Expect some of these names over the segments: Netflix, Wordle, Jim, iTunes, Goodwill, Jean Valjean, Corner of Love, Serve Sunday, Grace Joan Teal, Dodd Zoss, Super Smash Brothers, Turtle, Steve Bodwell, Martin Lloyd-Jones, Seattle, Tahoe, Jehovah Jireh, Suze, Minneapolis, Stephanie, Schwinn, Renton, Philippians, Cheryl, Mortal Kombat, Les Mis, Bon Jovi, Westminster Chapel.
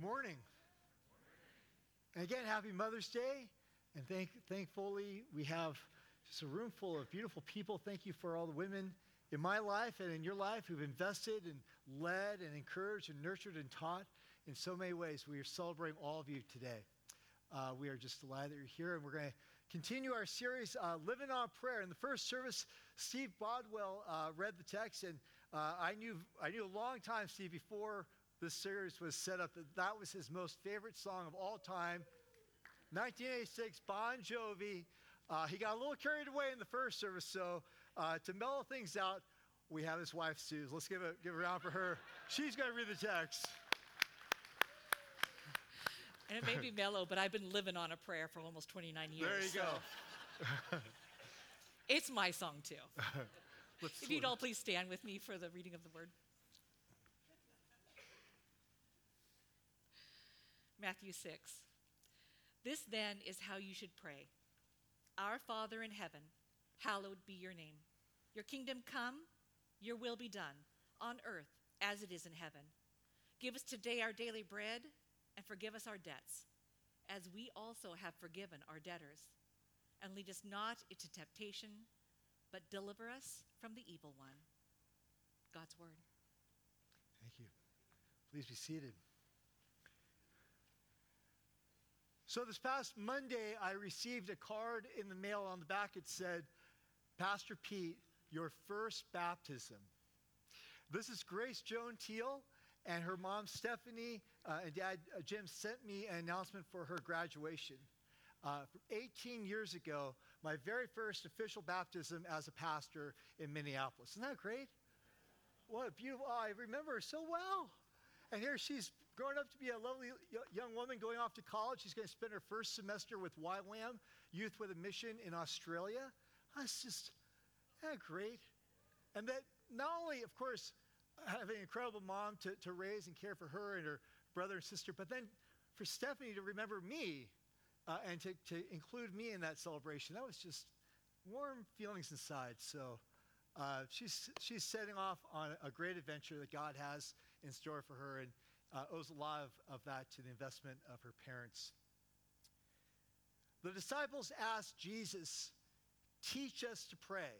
Good morning. And again, happy Mother's Day. And thankfully, we have just a room full of beautiful people. Thank you for all the women in my life and in your life who've invested and led and encouraged and nurtured and taught in so many ways. We are celebrating all of you today. We are just delighted that you're here, and we're going to continue our series, Living on Prayer. In the first service, Steve Bodwell read the text, and I knew a long time, Steve, before this series was set up, that was his most favorite song of all time, 1986, Bon Jovi. He got a little carried away in the first service, so to mellow things out, we have his wife, Suze. Let's give a round for her. She's going to read the text. And it may be mellow, but I've been living on a prayer for almost 29 years. There you go. It's my song, too. If you'd all please stand with me for the reading of the word. Matthew 6. This, then, is how you should pray. Our Father in heaven, hallowed be your name. Your kingdom come, your will be done, on earth as it is in heaven. Give us today our daily bread, and forgive us our debts, as we also have forgiven our debtors. And lead us not into temptation, but deliver us from the evil one. God's word. Thank you. Please be seated. So this past Monday, I received a card in the mail. On the back, it said, Pastor Pete, your first baptism. This is Grace Joan Teal, and her mom, Stephanie, and dad, Jim, sent me an announcement for her graduation. 18 years ago, my very first official baptism as a pastor in Minneapolis. Isn't that great? What a beautiful, I remember her so well. And here she's growing up to be a lovely young woman going off to college. She's going to spend her first semester with YWAM, Youth with a Mission in Australia. That's just, isn't that great? And that not only, of course, having an incredible mom to raise and care for her and her brother and sister, but then for Stephanie to remember me and to include me in that celebration, that was just warm feelings inside. So she's setting off on a great adventure that God has in store for her, and owes a lot of that to the investment of her parents. The disciples asked Jesus, teach us to pray.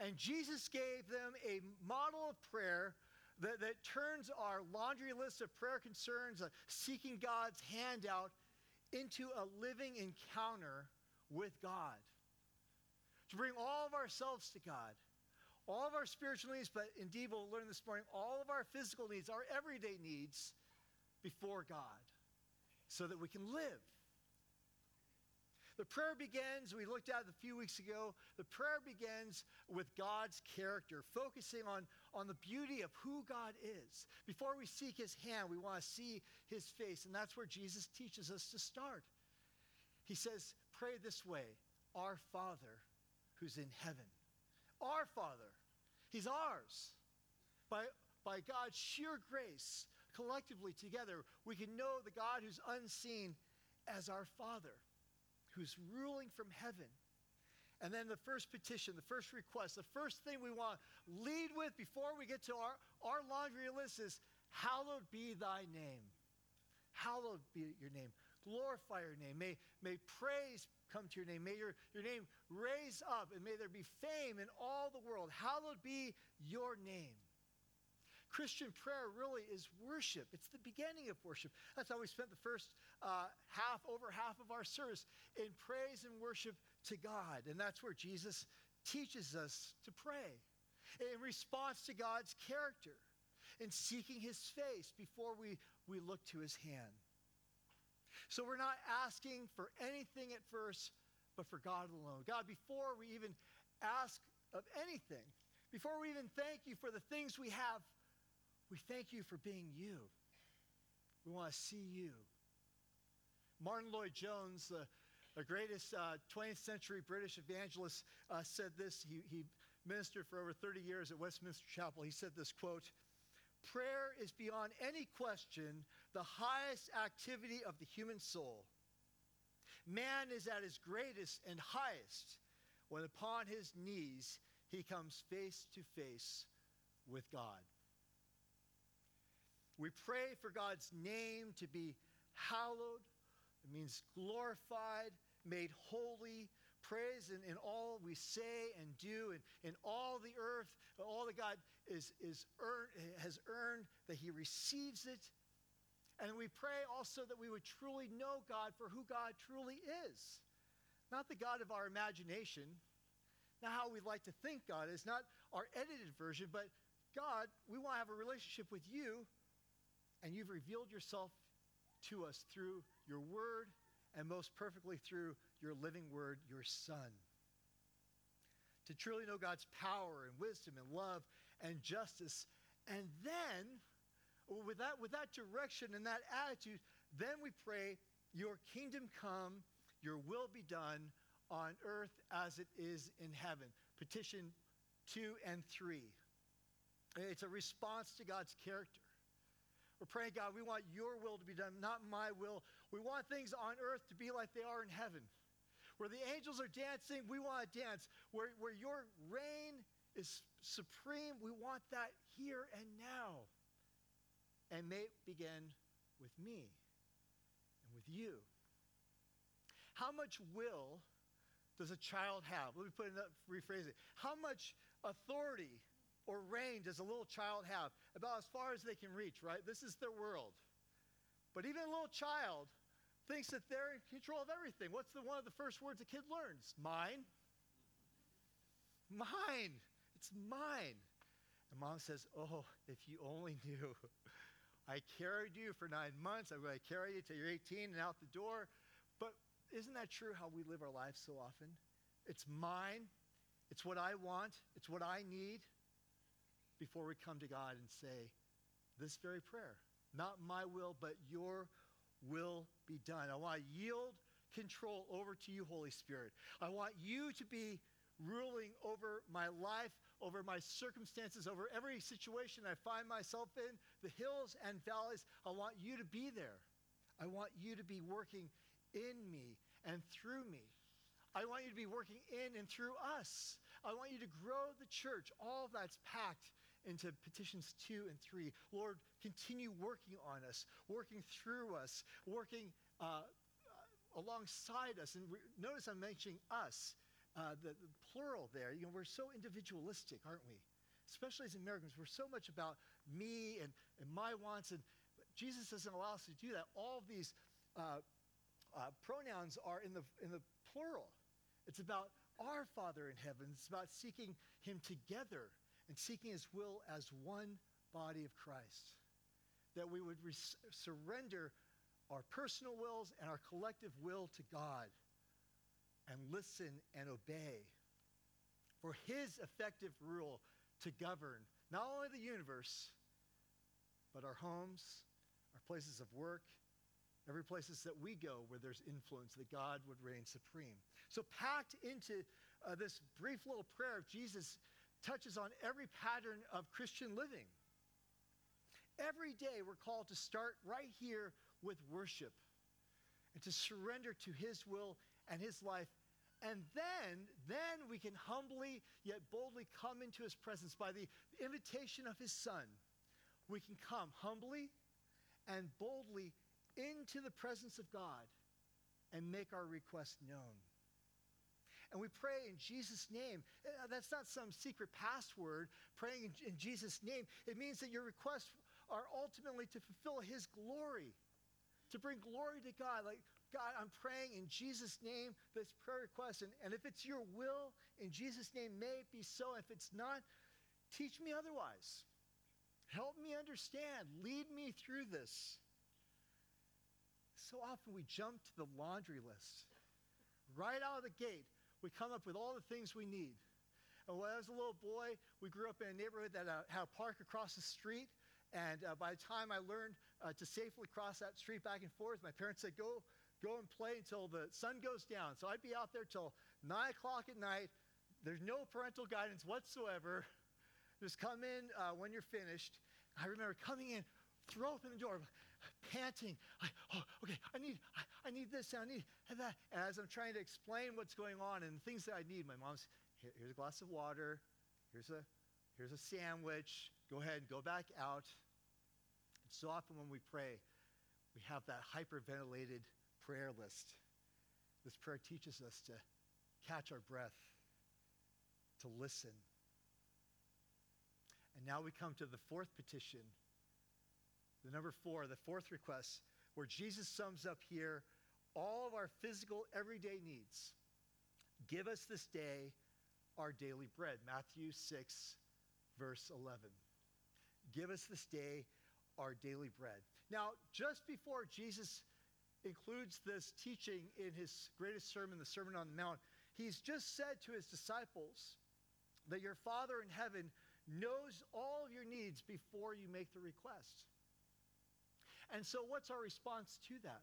And Jesus gave them a model of prayer that turns our laundry list of prayer concerns, seeking God's hand out, into a living encounter with God. To bring all of ourselves to God, all of our spiritual needs, but indeed we'll learn this morning, all of our physical needs, our everyday needs, before God, so that we can live. The prayer begins, we looked at it a few weeks ago, the prayer begins with God's character, focusing on the beauty of who God is. Before we seek his hand, we want to see his face, and that's where Jesus teaches us to start. He says, pray this way, our Father who's in heaven. Our Father, he's ours. By God's sheer grace, collectively together, we can know the God who's unseen as our Father, who's ruling from heaven. And then the first petition, the first request, the first thing we want to lead with before we get to our laundry list is, hallowed be thy name. Hallowed be your name. Glorify your name. May praise come to your name. May your name raise up, and may there be fame in all the world. Hallowed be your name. Christian prayer really is worship. It's the beginning of worship. That's how we spent the first over half of our service in praise and worship to God. And that's where Jesus teaches us to pray in response to God's character, in seeking his face before we look to his hand. So we're not asking for anything at first, but for God alone. God, before we even ask of anything, before we even thank you for the things we have, we thank you for being you. We want to see you. Martin Lloyd-Jones, the greatest 20th century British evangelist, said this. He ministered for over 30 years at Westminster Chapel. He said this, quote, prayer is beyond any question the highest activity of the human soul. Man is at his greatest and highest when upon his knees he comes face to face with God. We pray for God's name to be hallowed. It means glorified, made holy. Praise in all we say and do, and in all the earth, all that God has earned, that he receives it. And we pray also that we would truly know God for who God truly is. Not the God of our imagination, not how we'd like to think God is, not our edited version, but God, we want to have a relationship with you, and you've revealed yourself to us through your word, and most perfectly through your living word, your Son. To truly know God's power and wisdom and love and justice. And then, with that direction and that attitude, then we pray, your kingdom come, your will be done on earth as it is in heaven. Petition 2 and 3. It's a response to God's character. We're praying, God, we want your will to be done, not my will. We want things on earth to be like they are in heaven. Where the angels are dancing, we want to dance. Where your reign is supreme, we want that here and now. And may it begin with me and with you. How much will does a child have? Let me rephrase it. How much authority or reign does a little child have? About as far as they can reach, right? This is their world. But even a little child thinks that they're in control of everything. What's one of the first words a kid learns? Mine. Mine. It's mine. And mom says, oh, if you only knew. I carried you for 9 months. I'm going to carry you till you're 18 and out the door. But isn't that true how we live our lives so often? It's mine. It's what I want. It's what I need. Before we come to God and say this very prayer, not my will, but your will be done. I want to yield control over to you, Holy Spirit. I want you to be ruling over my life, over my circumstances, over every situation I find myself in, the hills and valleys. I want you to be there. I want you to be working in me and through me. I want you to be working in and through us. I want you to grow the church. All of that's packed into petitions 2 and 3. Lord, continue working on us, working through us, working alongside us. And notice I'm mentioning us, the plural there. You know, we're so individualistic, aren't we? Especially as Americans, we're so much about me and my wants. And Jesus doesn't allow us to do that. All of these pronouns are in the plural. It's about our Father in heaven. It's about seeking him together and seeking his will as one body of Christ. That we would surrender our personal wills and our collective will to God and listen and obey. For his effective rule to govern not only the universe, but our homes, our places of work, every places that we go where there's influence, that God would reign supreme. So packed into this brief little prayer of Jesus touches on every pattern of Christian living. Every day we're called to start right here with worship and to surrender to his will and his life. And then we can humbly yet boldly come into his presence by the invitation of his Son. We can come humbly and boldly into the presence of God and make our request known. And we pray in Jesus' name. That's not some secret password, praying in Jesus' name. It means that your requests are ultimately to fulfill his glory, to bring glory to God. Like, God, I'm praying in Jesus' name this prayer request. And if it's your will, in Jesus' name, may it be so. If it's not, teach me otherwise. Help me understand. Lead me through this. So often we jump to the laundry list. Right out of the gate, we come up with all the things we need. And when I was a little boy, we grew up in a neighborhood that had a park across the street. And by the time I learned to safely cross that street back and forth, my parents said, go and play until the sun goes down. So I'd be out there till 9 o'clock at night. There's no parental guidance whatsoever. Just come in when you're finished. I remember coming in, throw open the door, panting. I need this, and I need that. And as I'm trying to explain what's going on and the things that I need, my mom's, here's a glass of water, here's a sandwich, go ahead and go back out. So often when we pray, we have that hyperventilated prayer list. This prayer teaches us to catch our breath, to listen. And now we come to the fourth petition, the number four, the fourth request, where Jesus sums up here all of our physical everyday needs. Give us this day our daily bread. Matthew 6, verse 11. Give us this day our daily bread. Now, just before Jesus includes this teaching in his greatest sermon, the Sermon on the Mount, he's just said to his disciples that your Father in heaven knows all of your needs before you make the request. And so what's our response to that?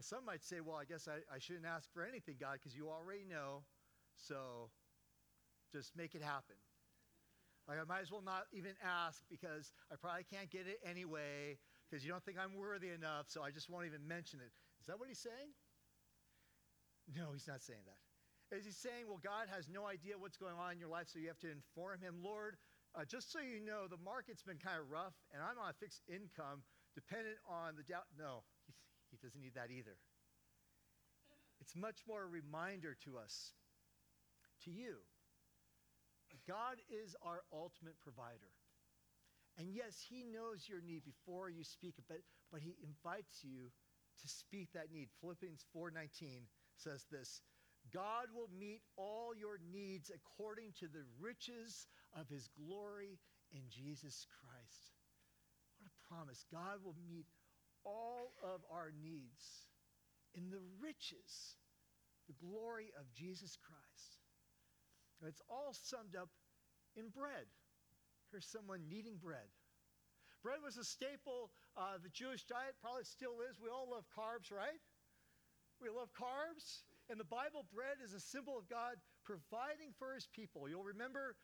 Some might say, well, I guess I shouldn't ask for anything, God, because you already know, so just make it happen. Like, I might as well not even ask because I probably can't get it anyway because you don't think I'm worthy enough, so I just won't even mention it. Is that what he's saying? No, he's not saying that. Is he saying, well, God has no idea what's going on in your life, so you have to inform him, Lord, just so you know, the market's been kind of rough, and I'm on a fixed income dependent on the doubt. No, he doesn't need that either. It's much more a reminder to us, to you. God is our ultimate provider. And yes, he knows your need before you speak it, but he invites you to speak that need. Philippians 4:19 says this, God will meet all your needs according to the riches of his glory in Jesus Christ. What a promise. God will meet all of our needs in the riches, the glory of Jesus Christ. And it's all summed up in bread. Here's someone needing bread. Bread was a staple of the Jewish diet, probably still is. We all love carbs, right? We love carbs. And the Bible, bread is a symbol of God providing for his people. You'll remember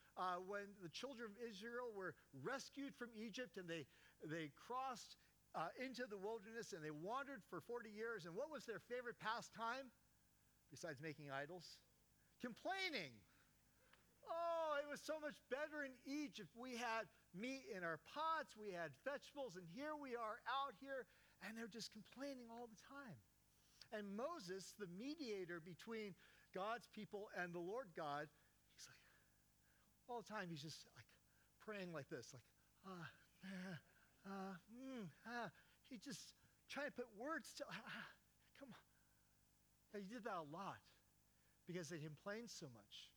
when the children of Israel were rescued from Egypt and they crossed into the wilderness and they wandered for 40 years. And what was their favorite pastime, besides making idols? Complaining. Oh, it was so much better in Egypt. We had meat in our pots. We had vegetables. And here we are out here, and they're just complaining all the time. And Moses, the mediator between God's people and the Lord God, he's like, all the time he's just like praying like this, like, He just trying to put words to, come on. And he did that a lot because they complained so much.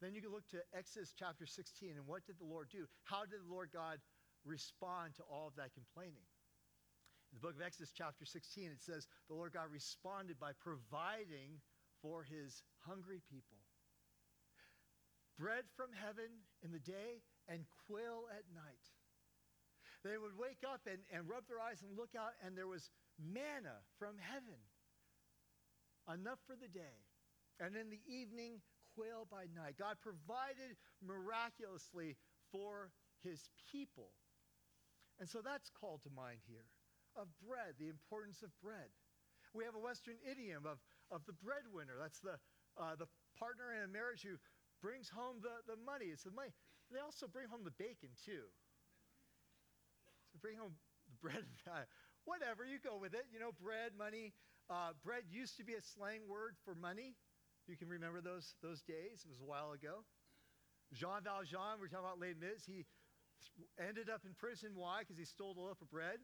Then you can look to Exodus chapter 16, and what did the Lord do? How did the Lord God respond to all of that complaining? In the book of Exodus chapter 16, it says the Lord God responded by providing for his hungry people. Bread from heaven in the day and quail at night. They would wake up and rub their eyes and look out, and there was manna from heaven, enough for the day. And in the evening, quail by night. God provided miraculously for his people. And so that's called to mind here, of bread, the importance of bread. We have a Western idiom of the breadwinner. That's the partner in a marriage who brings home the money. It's the money. They also bring home the bacon, too. So bring home the bread. Whatever, you go with it. You know, bread, money. Bread used to be a slang word for money. You can remember those days. It was a while ago. Jean Valjean, we're talking about Les Mis, he ended up in prison. Why? Because he stole a loaf of bread.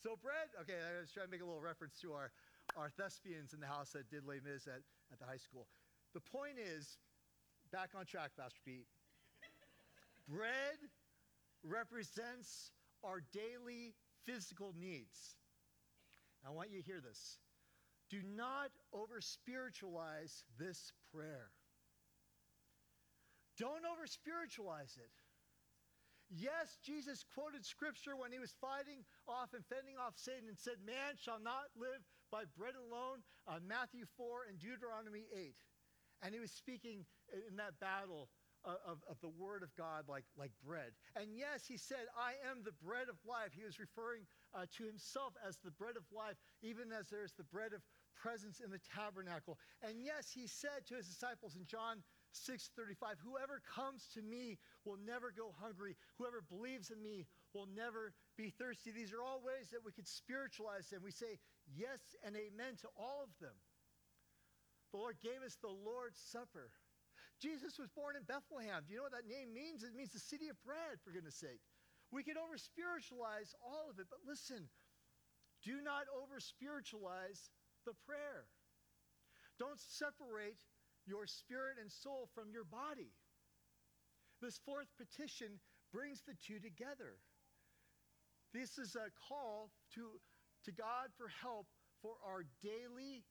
So bread, okay, I was trying to make a little reference to our thespians in the house that did Les Mis at the high school. The point is, back on track, Pastor Pete. Bread represents our daily physical needs. I want you to hear this. Do not over-spiritualize this prayer. Don't over-spiritualize it. Yes, Jesus quoted scripture when he was fighting off and fending off Satan and said, man shall not live by bread alone, Matthew 4 and Deuteronomy 8. And he was speaking in that battle of the word of God like bread. And yes, he said, I am the bread of life. He was referring to himself as the bread of life, even as there is the bread of presence in the tabernacle. And yes, he said to his disciples in John 6:35, whoever comes to me will never go hungry. Whoever believes in me will never be thirsty. These are all ways that we could spiritualize them. We say yes and amen to all of them. The Lord gave us the Lord's Supper. Jesus was born in Bethlehem. Do you know what that name means? It means the city of bread, for goodness sake. We can over-spiritualize all of it, but listen, do not over-spiritualize the prayer. Don't separate your spirit and soul from your body. This fourth petition brings the two together. This is a call to God for help for our daily,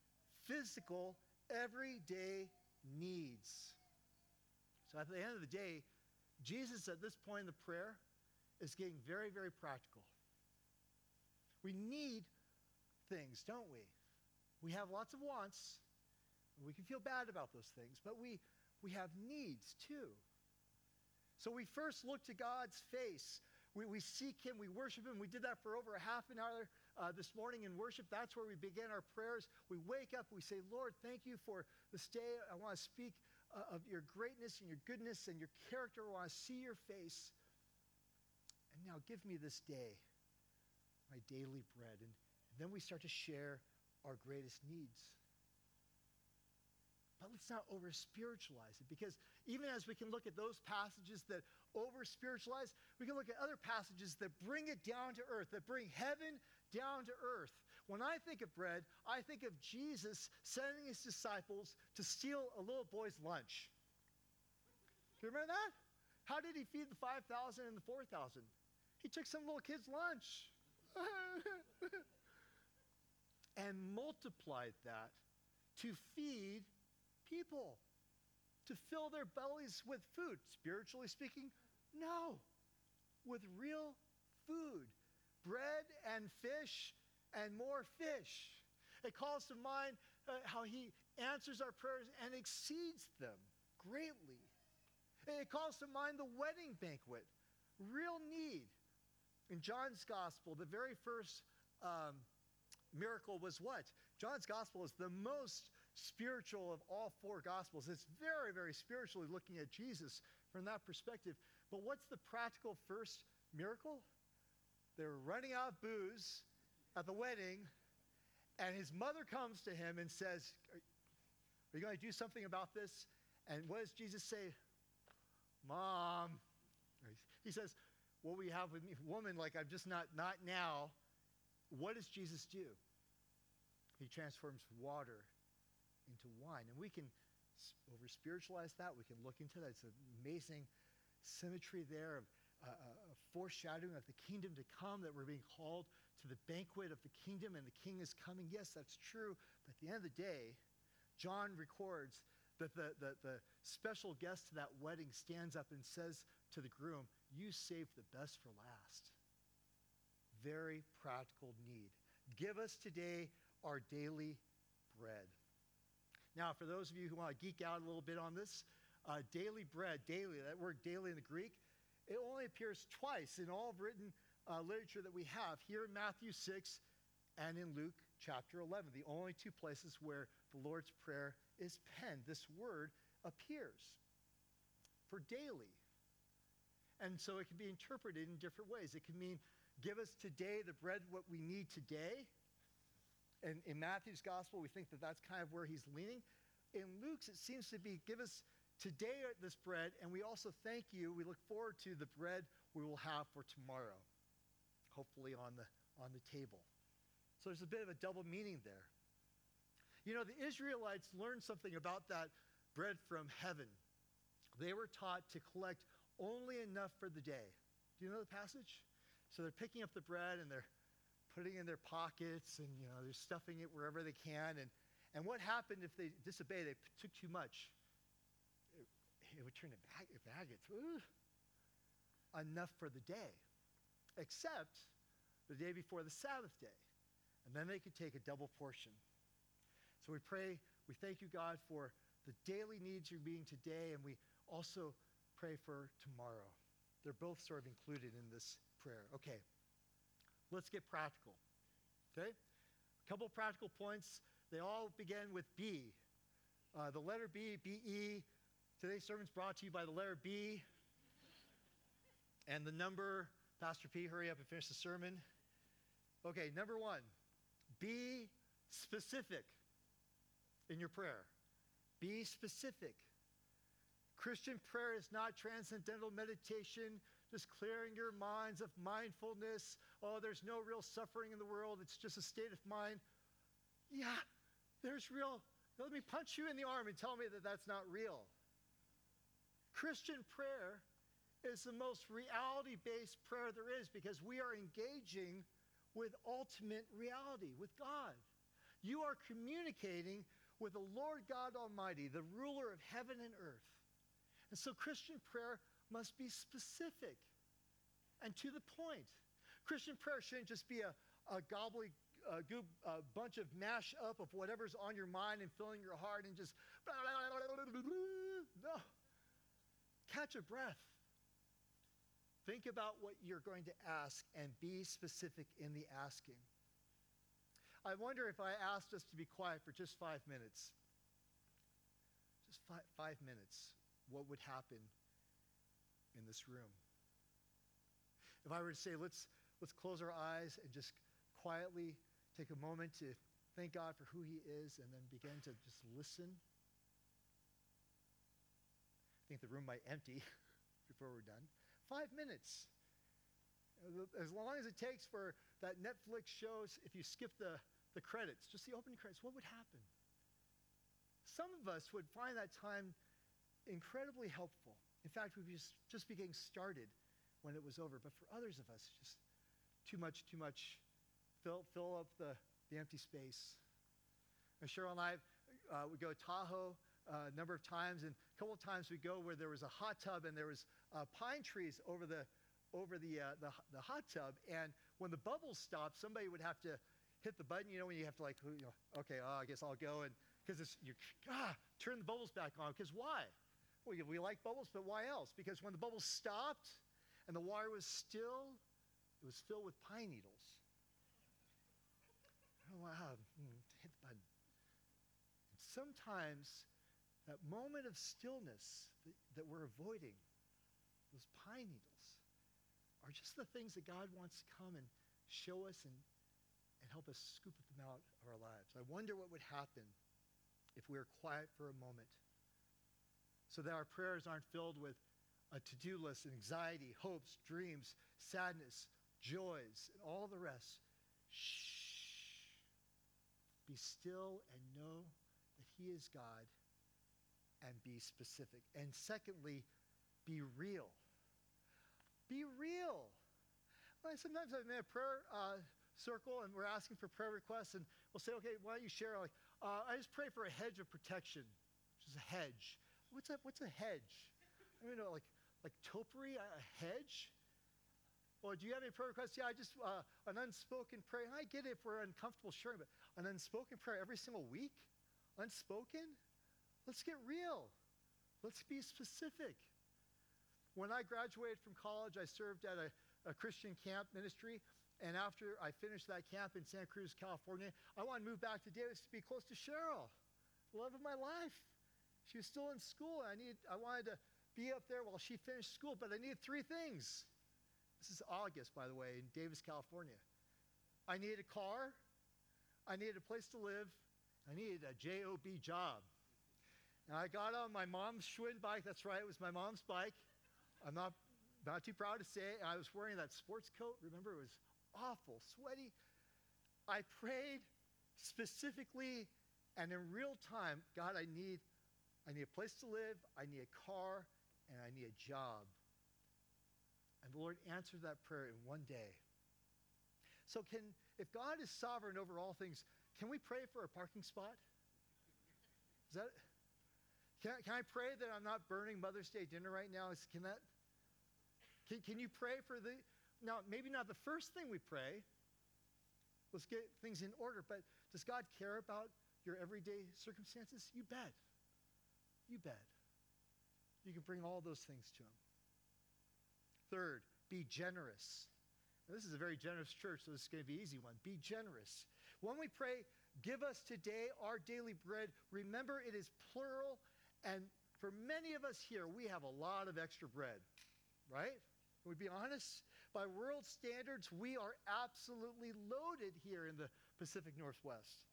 physical, everyday needs. So at the end of the day, Jesus at this point in the prayer is getting very, very practical. We need things, don't we? We have lots of wants, and we can feel bad about those things, but we have needs too. So we first look to God's face. We seek him, we worship him. We did that for over a half an hour this morning in worship. That's where we begin our prayers. We wake up, we say, Lord, thank you for this day. I want to speak of your greatness and your goodness and your character. I want to see your face. And now give me this day my daily bread. And then we start to share our greatest needs. But let's not over-spiritualize it, because even as we can look at those passages that over-spiritualize, we can look at other passages that bring it down to earth, that bring heaven down to earth. When I think of bread, I think of Jesus sending his disciples to steal a little boy's lunch. Do you remember that? How did he feed the 5,000 and the 4,000? He took some little kid's lunch and multiplied that to feed people, to fill their bellies with food. Spiritually speaking, no, with real food, bread and fish and more fish. It calls to mind how he answers our prayers and exceeds them greatly. It calls to mind the wedding banquet, real need. In John's gospel, the very first miracle was what? John's gospel is the most spiritual of all four gospels. It's very, very spiritually looking at Jesus from that perspective. But what's the practical first miracle? They were running out of booze at the wedding, and his mother comes to him and says, are you going to do something about this? And what does Jesus say? Mom. He says, what will you have with me? Woman, like, I'm just not now. What does Jesus do? He transforms water into wine. And we can over-spiritualize that. We can look into that. It's an amazing symmetry there of a foreshadowing of the kingdom to come, that we're being called to the banquet of the kingdom and the king is coming. Yes, that's true. But at the end of the day, John records that the special guest to that wedding stands up and says to the groom, you saved the best for last. Very practical need. Give us today our daily bread. Now, for those of you who want to geek out a little bit on this, daily bread, daily, that word daily in the Greek, it only appears twice in all of written literature that we have, here in Matthew 6 and in Luke chapter 11, the only two places where the Lord's Prayer is penned. This word appears for daily. And so it can be interpreted in different ways. It can mean, give us today the bread, what we need today. And in Matthew's gospel, we think that that's kind of where he's leaning. In Luke's, it seems to be, give us today this bread, and we also thank you. We look forward to the bread we will have for tomorrow, hopefully on the table. So there's a bit of a double meaning there. You know, the Israelites learned something about that bread from heaven. They were taught to collect only enough for the day. Do you know the passage? So they're picking up the bread, and they're putting it in their pockets, and you know, they're stuffing it wherever they can. And what happened if they disobeyed? They took too much. It would turn to maggots. Enough for the day, except the day before the Sabbath day. And then they could take a double portion. So we pray, we thank you, God, for the daily needs you're meeting today, and we also pray for tomorrow. They're both sort of included in this prayer. Okay. Let's get practical, okay? A couple practical points. They all begin with B. The letter B, B-E, Today's sermon's brought to you by the letter B and the number. Pastor P, hurry up and finish the sermon. Okay, number one, be specific in your prayer. Be specific. Christian prayer is not transcendental meditation, just clearing your minds of mindfulness. Oh, there's no real suffering in the world. It's just a state of mind. Yeah, there's real. Let me punch you in the arm and tell me that that's not real. Christian prayer is the most reality-based prayer there is because we are engaging with ultimate reality, with God. You are communicating with the Lord God Almighty, the ruler of heaven and earth. And so Christian prayer must be specific and to the point. Christian prayer shouldn't just be a bunch of mash up of whatever's on your mind and filling your heart and just no. Catch a breath. Think about what you're going to ask and be specific in the asking. I wonder if I asked us to be quiet for just 5 minutes, just 5 minutes, what would happen in this room? If I were to say, let's close our eyes and just quietly take a moment to thank God for who he is and then begin to just listen. I think the room might empty before we're done. 5 minutes. As long as it takes for that Netflix shows, if you skip the credits, just the opening credits, what would happen? Some of us would find that time incredibly helpful. In fact, we'd just be getting started when it was over. But for others of us, just too much. Fill up the empty space. And Cheryl and I would go to Tahoe a number of times, and a couple of times we'd go where there was a hot tub and there was pine trees over the hot tub, and when the bubbles stopped, somebody would have to hit the button. You know, when you have to I guess I'll go, and because you turn the bubbles back on. Because why? Well, we like bubbles, but why else? Because when the bubbles stopped and the water was still, it was filled with pine needles. Oh wow! Hit the button. And sometimes that moment of stillness that we're avoiding, those pine needles, are just the things that God wants to come and show us and help us scoop them out of our lives. I wonder what would happen if we were quiet for a moment so that our prayers aren't filled with a to-do list and anxiety, hopes, dreams, sadness, joys, and all the rest. Shh. Be still and know that he is God, and be specific. And secondly, be real. Be real. Sometimes I'm in a prayer circle and we're asking for prayer requests, and we'll say, okay, why don't you share? I'm like, I just pray for a hedge of protection, which is a hedge. What's a hedge? I mean, like topiary, a hedge? Or do you have any prayer requests? Yeah, I just, an unspoken prayer. And I get it if we're uncomfortable sharing, but an unspoken prayer every single week? Unspoken? Let's get real. Let's be specific. When I graduated from college, I served at a Christian camp ministry. And after I finished that camp in Santa Cruz, California, I wanted to move back to Davis to be close to Cheryl, the love of my life. She was still in school. And I wanted to be up there while she finished school, but I needed three things. This is August, by the way, in Davis, California. I needed a car. I needed a place to live. I needed a J-O-B job. And I got on my mom's Schwinn bike. That's right. It was my mom's bike. I'm not too proud to say, I was wearing that sports coat. Remember, it was awful, sweaty. I prayed specifically and in real time, God, I need a place to live, I need a car, and I need a job. And the Lord answered that prayer in one day. So if God is sovereign over all things, can we pray for a parking spot? Is that it? Can I pray that I'm not burning Mother's Day dinner right now? Can you pray for the, now maybe not the first thing we pray. Let's get things in order, but does God care about your everyday circumstances? You bet. You bet. You can bring all those things to him. Third, be generous. Now, this is a very generous church, so this is going to be an easy one. Be generous. When we pray, give us today our daily bread, remember it is plural, and For many of us here, we have a lot of extra bread, right? Can we be honest? By world standards, we are absolutely loaded here in the Pacific Northwest.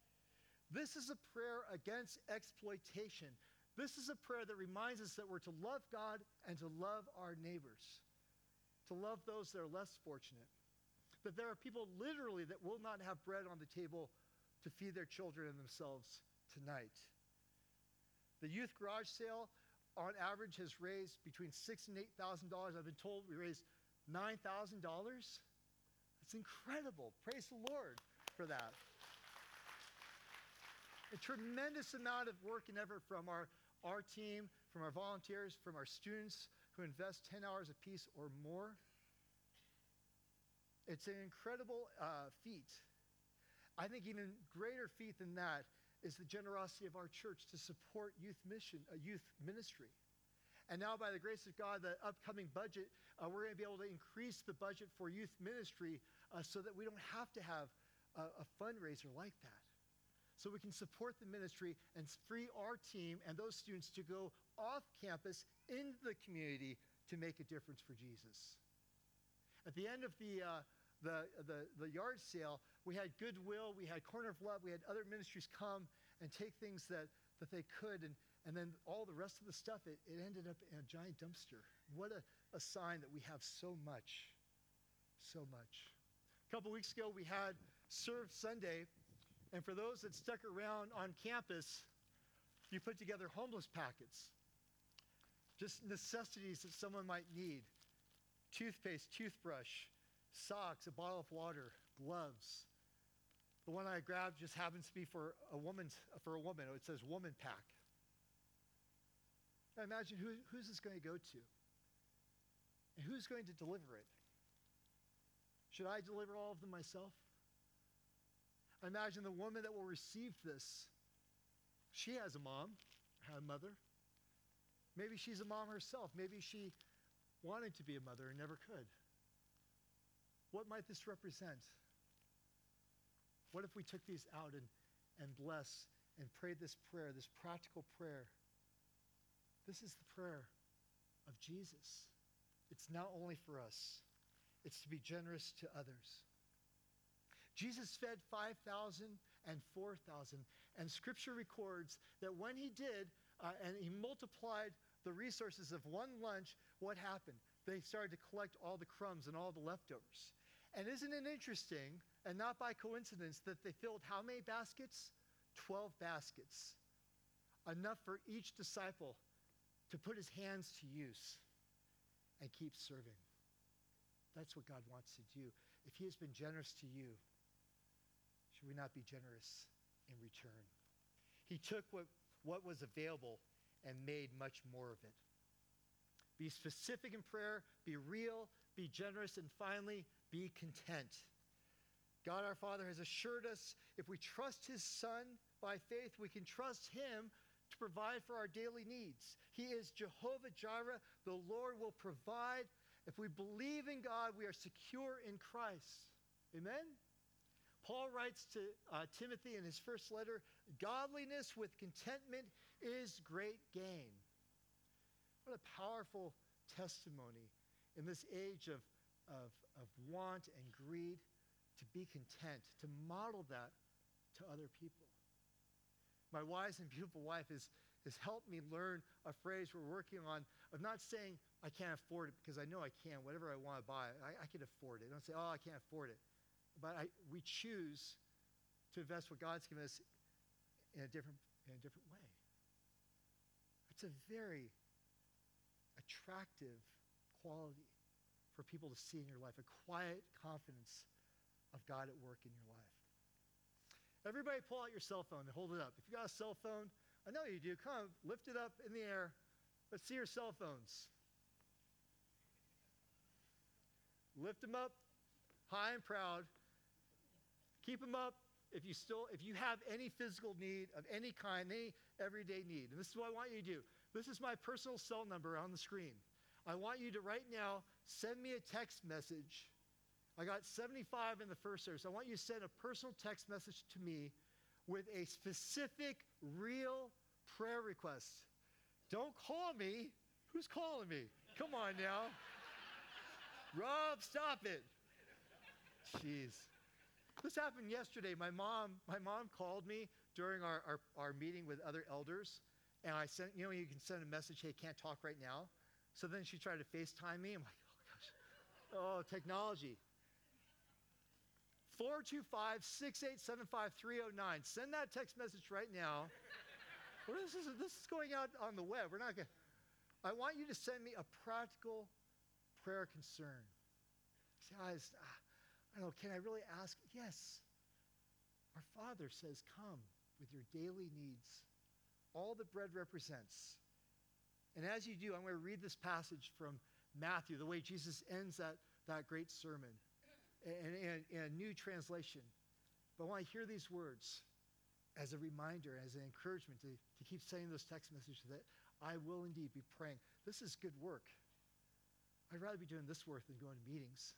This is a prayer against exploitation. This is a prayer that reminds us that we're to love God and to love our neighbors, to love those that are less fortunate, that there are people literally that will not have bread on the table to feed their children and themselves tonight. The youth garage sale, on average, has raised between $6,000 and $8,000. I've been told we raised $9,000. That's incredible. Praise the Lord for that. A tremendous amount of work and effort from our team, from our volunteers, from our students who invest 10 hours apiece or more. It's an incredible feat. I think even greater feat than that is the generosity of our church to support youth ministry. And now, by the grace of God, the upcoming budget, we're going to be able to increase the budget for youth ministry so that we don't have to have a fundraiser like that. So we can support the ministry and free our team and those students to go off campus in the community to make a difference for Jesus. At the end of the yard sale, we had Goodwill, we had Corner of Love, we had other ministries come and take things that they could, and then all the rest of the stuff, it ended up in a giant dumpster. What a sign that we have so much, so much. A couple weeks ago, we had Serve Sunday, and for those that stuck around on campus, you put together homeless packets, just necessities that someone might need: toothpaste, toothbrush, socks, a bottle of water, gloves. The one I grabbed just happens to be for a woman. It says woman pack. Now imagine who's this going to go to? And who's going to deliver it? Should I deliver all of them myself? I imagine the woman that will receive this. She has a mother. Maybe she's a mom herself. Maybe she wanted to be a mother and never could. What might this represent? What if we took these out and blessed and prayed this prayer, this practical prayer? This is the prayer of Jesus. It's not only for us. It's to be generous to others. Jesus fed 5,000 and 4,000, and Scripture records that when he did, and he multiplied the resources of one lunch, what happened? They started to collect all the crumbs and all the leftovers. And isn't it interesting, and not by coincidence, that they filled how many baskets? 12 baskets. Enough for each disciple to put his hands to use and keep serving. That's what God wants to do. If he has been generous to you, should we not be generous in return? He took what was available and made much more of it. Be specific in prayer, be real, be generous, and finally, be content. God our Father has assured us if we trust his Son by faith, we can trust him to provide for our daily needs. He is Jehovah Jireh. The Lord will provide. If we believe in God, we are secure in Christ. Amen? Paul writes to Timothy in his first letter, godliness with contentment is great gain. What a powerful testimony in this age of want and greed, to be content, to model that to other people. My wise and beautiful wife has helped me learn a phrase we're working on of not saying I can't afford it, because I know I can. Whatever I want to buy, I can afford it. Don't say, oh, I can't afford it. But we choose to invest what God's given us in a different way. It's a very attractive quality for people to see in your life, a quiet confidence of God at work in your life. Everybody pull out your cell phone and hold it up. If you got a cell phone, I know you do, come lift it up in the air. Let's see your cell phones. Lift them up high and proud. Keep them up if you have any physical need of any kind, any everyday need. And this is what I want you to do. This is my personal cell number on the screen. I want you to right now send me a text message. I got 75 in the first service. I want you to send a personal text message to me with a specific, real prayer request. Don't call me. Who's calling me? Come on now. Rob, stop it. Jeez. This happened yesterday. My mom called me during our meeting with other elders, and I sent, you know, you can send a message, hey, can't talk right now. So then she tried to FaceTime me. I'm like, oh gosh, oh, technology. 425-687-5309. Send that text message right now. Well, this is going out on the web. We're not going to. I want you to send me a practical prayer concern. See, I don't know, can I really ask? Yes. Our Father says, come with your daily needs. All the bread represents. And as you do, I'm going to read this passage from Matthew, the way Jesus ends that great sermon. And a new translation. But I want to hear these words as a reminder, as an encouragement to keep sending those text messages that I will indeed be praying. This is good work. I'd rather be doing this work than going to meetings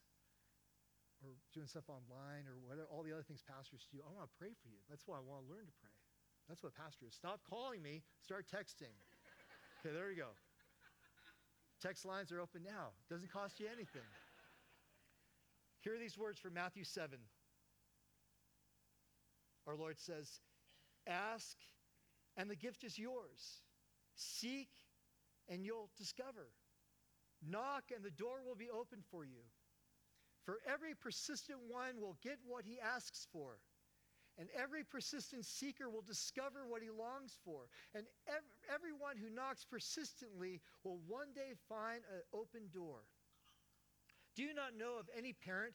or doing stuff online or whatever, all the other things pastors do. I want to pray for you. That's why I want to learn to pray. That's what a pastor is. Stop calling me. Start texting. Okay, there you go. Text lines are open now. Doesn't cost you anything. Here are these words from Matthew 7. Our Lord says, ask, and the gift is yours. Seek, and you'll discover. Knock, and the door will be opened for you. For every persistent one will get what he asks for. And every persistent seeker will discover what he longs for. And everyone who knocks persistently will one day find an open door. Do you not know of any parent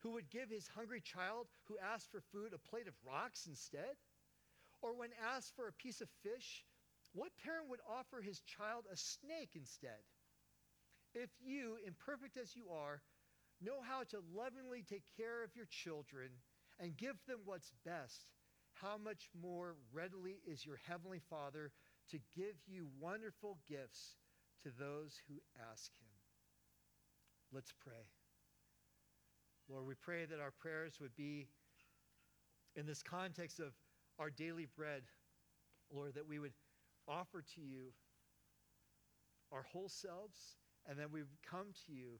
who would give his hungry child who asked for food a plate of rocks instead? Or when asked for a piece of fish, what parent would offer his child a snake instead? If you, imperfect as you are, know how to lovingly take care of your children and give them what's best, how much more readily is your heavenly Father to give you wonderful gifts to those who ask him. Let's pray. Lord, we pray that our prayers would be in this context of our daily bread, Lord, that we would offer to you our whole selves, and then we've come to you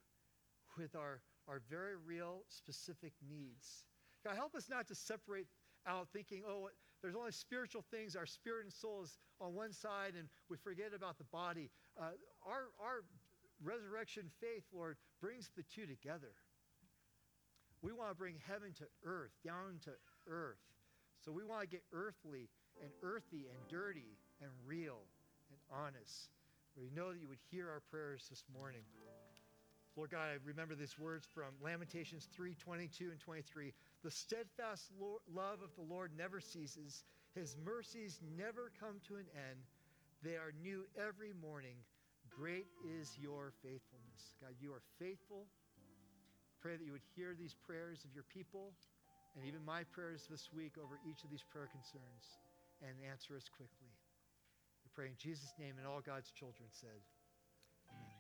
with our very real specific needs. God, help us not to separate out thinking, oh, there's only spiritual things, our spirit and soul is on one side, and we forget about the body. Our resurrection faith, Lord, brings the two together. We want to bring heaven to earth, down to earth. So we want to get earthly and earthy and dirty and real and honest. We know that you would hear our prayers this morning. Lord God, I remember these words from Lamentations 3:22 and 23. The steadfast love of the Lord never ceases. His mercies never come to an end. They are new every morning. Great is your faithfulness. God, you are faithful. Pray that you would hear these prayers of your people and even my prayers this week over each of these prayer concerns and answer us quickly. We pray in Jesus' name, and all God's children said, amen.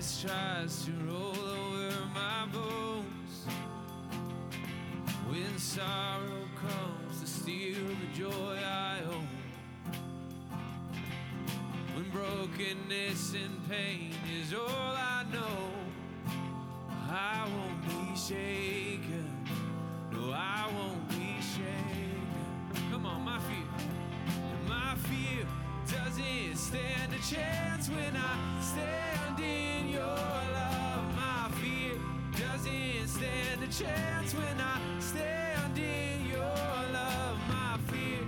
darkness tries to roll over my bones, when sorrow comes to steal the joy I own, when brokenness and pain is all I know, I won't be shaken. No, I won't be shaken. Come on, my fear doesn't stand a chance when I stand in your love. My fear doesn't stand a chance when I stand in your love. My fear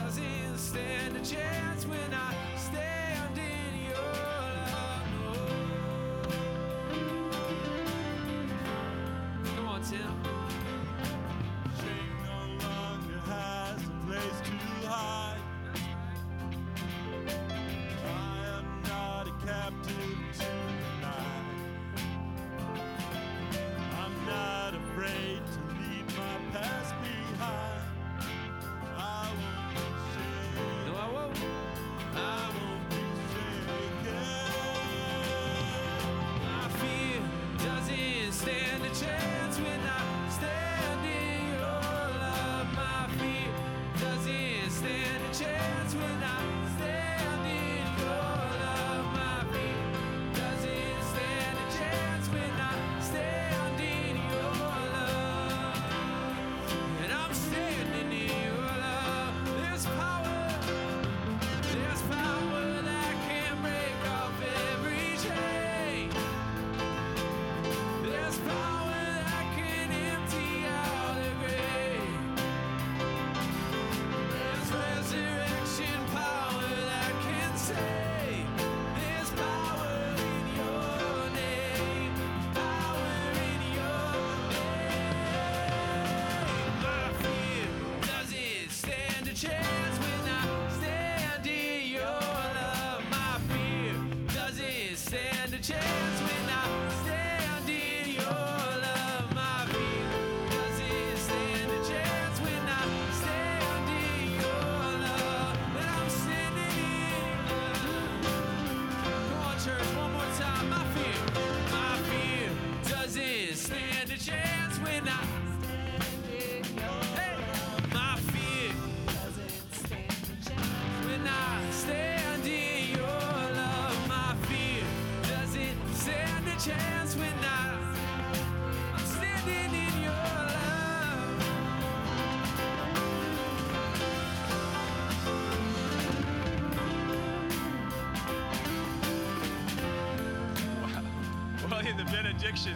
doesn't stand a chance when I stand in your love. No. Come on, Tim. Shame no longer has a place to hide. Captive to the night. I'm not afraid to leave my past behind. I won't be shaken. No, I won't. I won't be shaken. My fear doesn't stand a chance when I stand in your love. My fear doesn't stand a chance when I stand.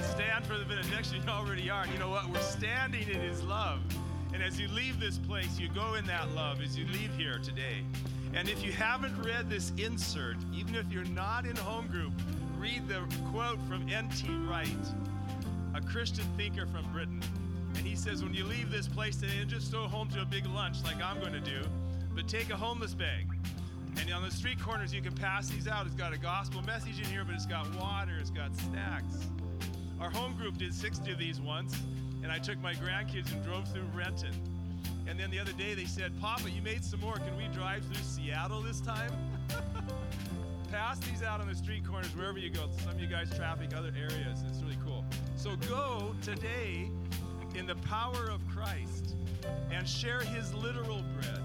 Stand for the benediction. You already are. You know what? We're standing in His love. And as you leave this place, you go in that love as you leave here today. And if you haven't read this insert, even if you're not in home group, read the quote from N.T. Wright, a Christian thinker from Britain. And he says, when you leave this place today, just go home to a big lunch like I'm going to do, but take a homeless bag. And on the street corners, you can pass these out. It's got a gospel message in here, but it's got water. It's got snacks. Our home group did 60 of these once, and I took my grandkids and drove through Renton. And then the other day they said, Papa, you made some more. Can we drive through Seattle this time? Pass these out on the street corners wherever you go. Some of you guys traffic other areas. It's really cool. So go today in the power of Christ and share His literal bread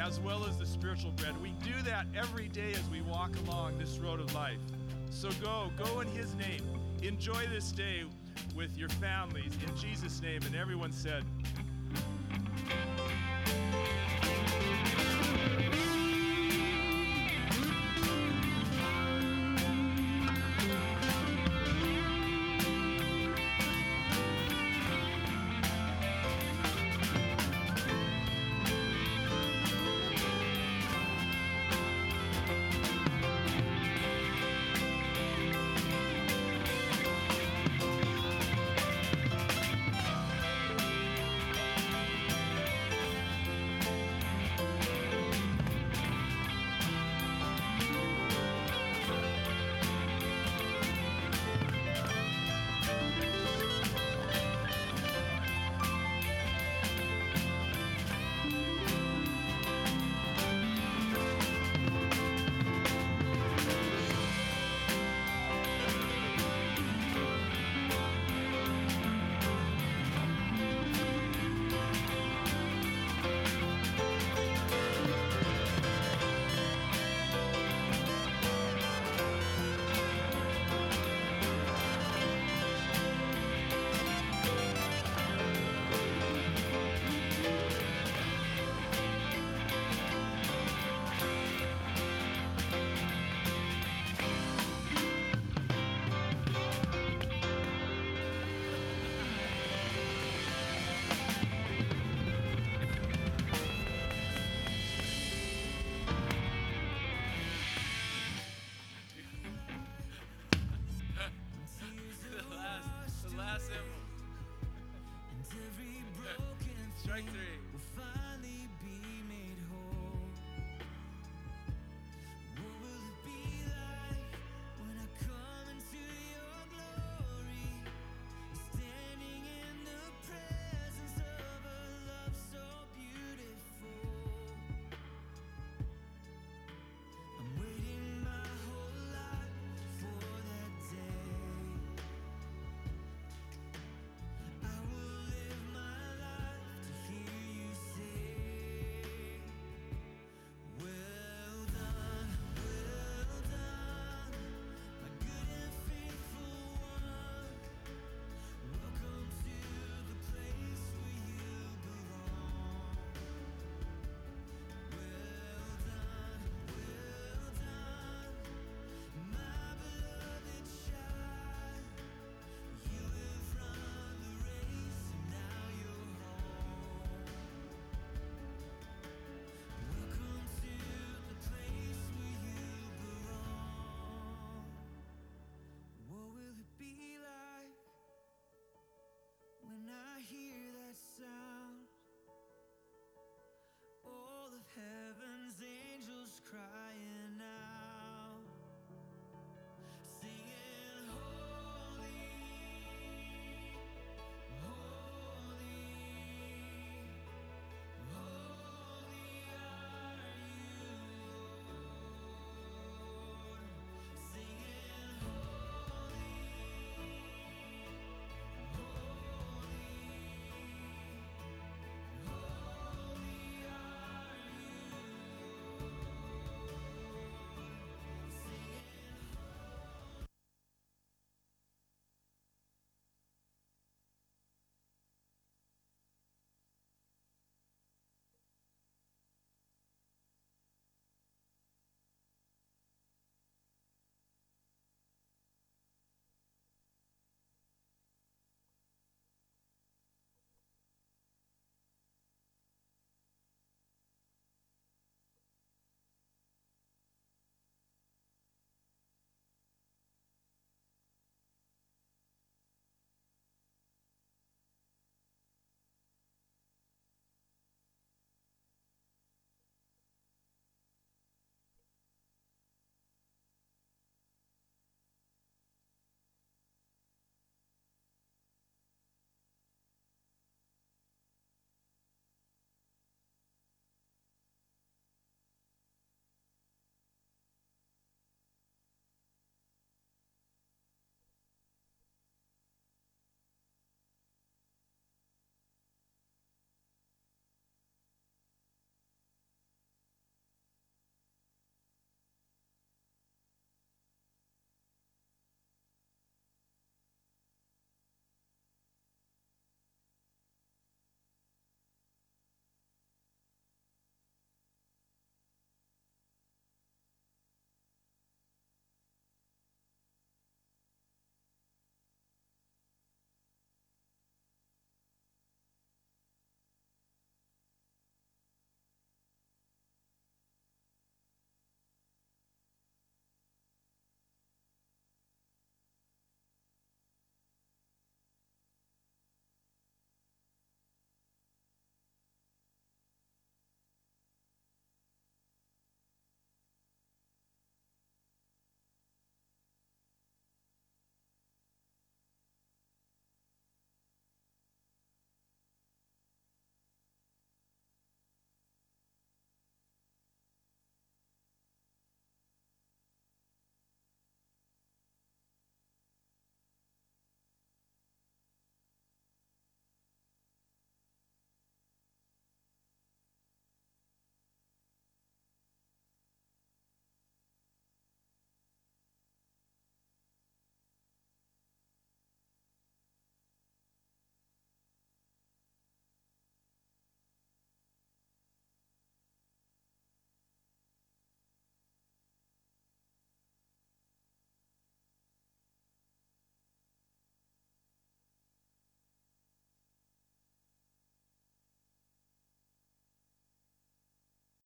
as well as the spiritual bread. We do that every day as we walk along this road of life. So go in His name. Enjoy this day with your families, in Jesus' name. And everyone said...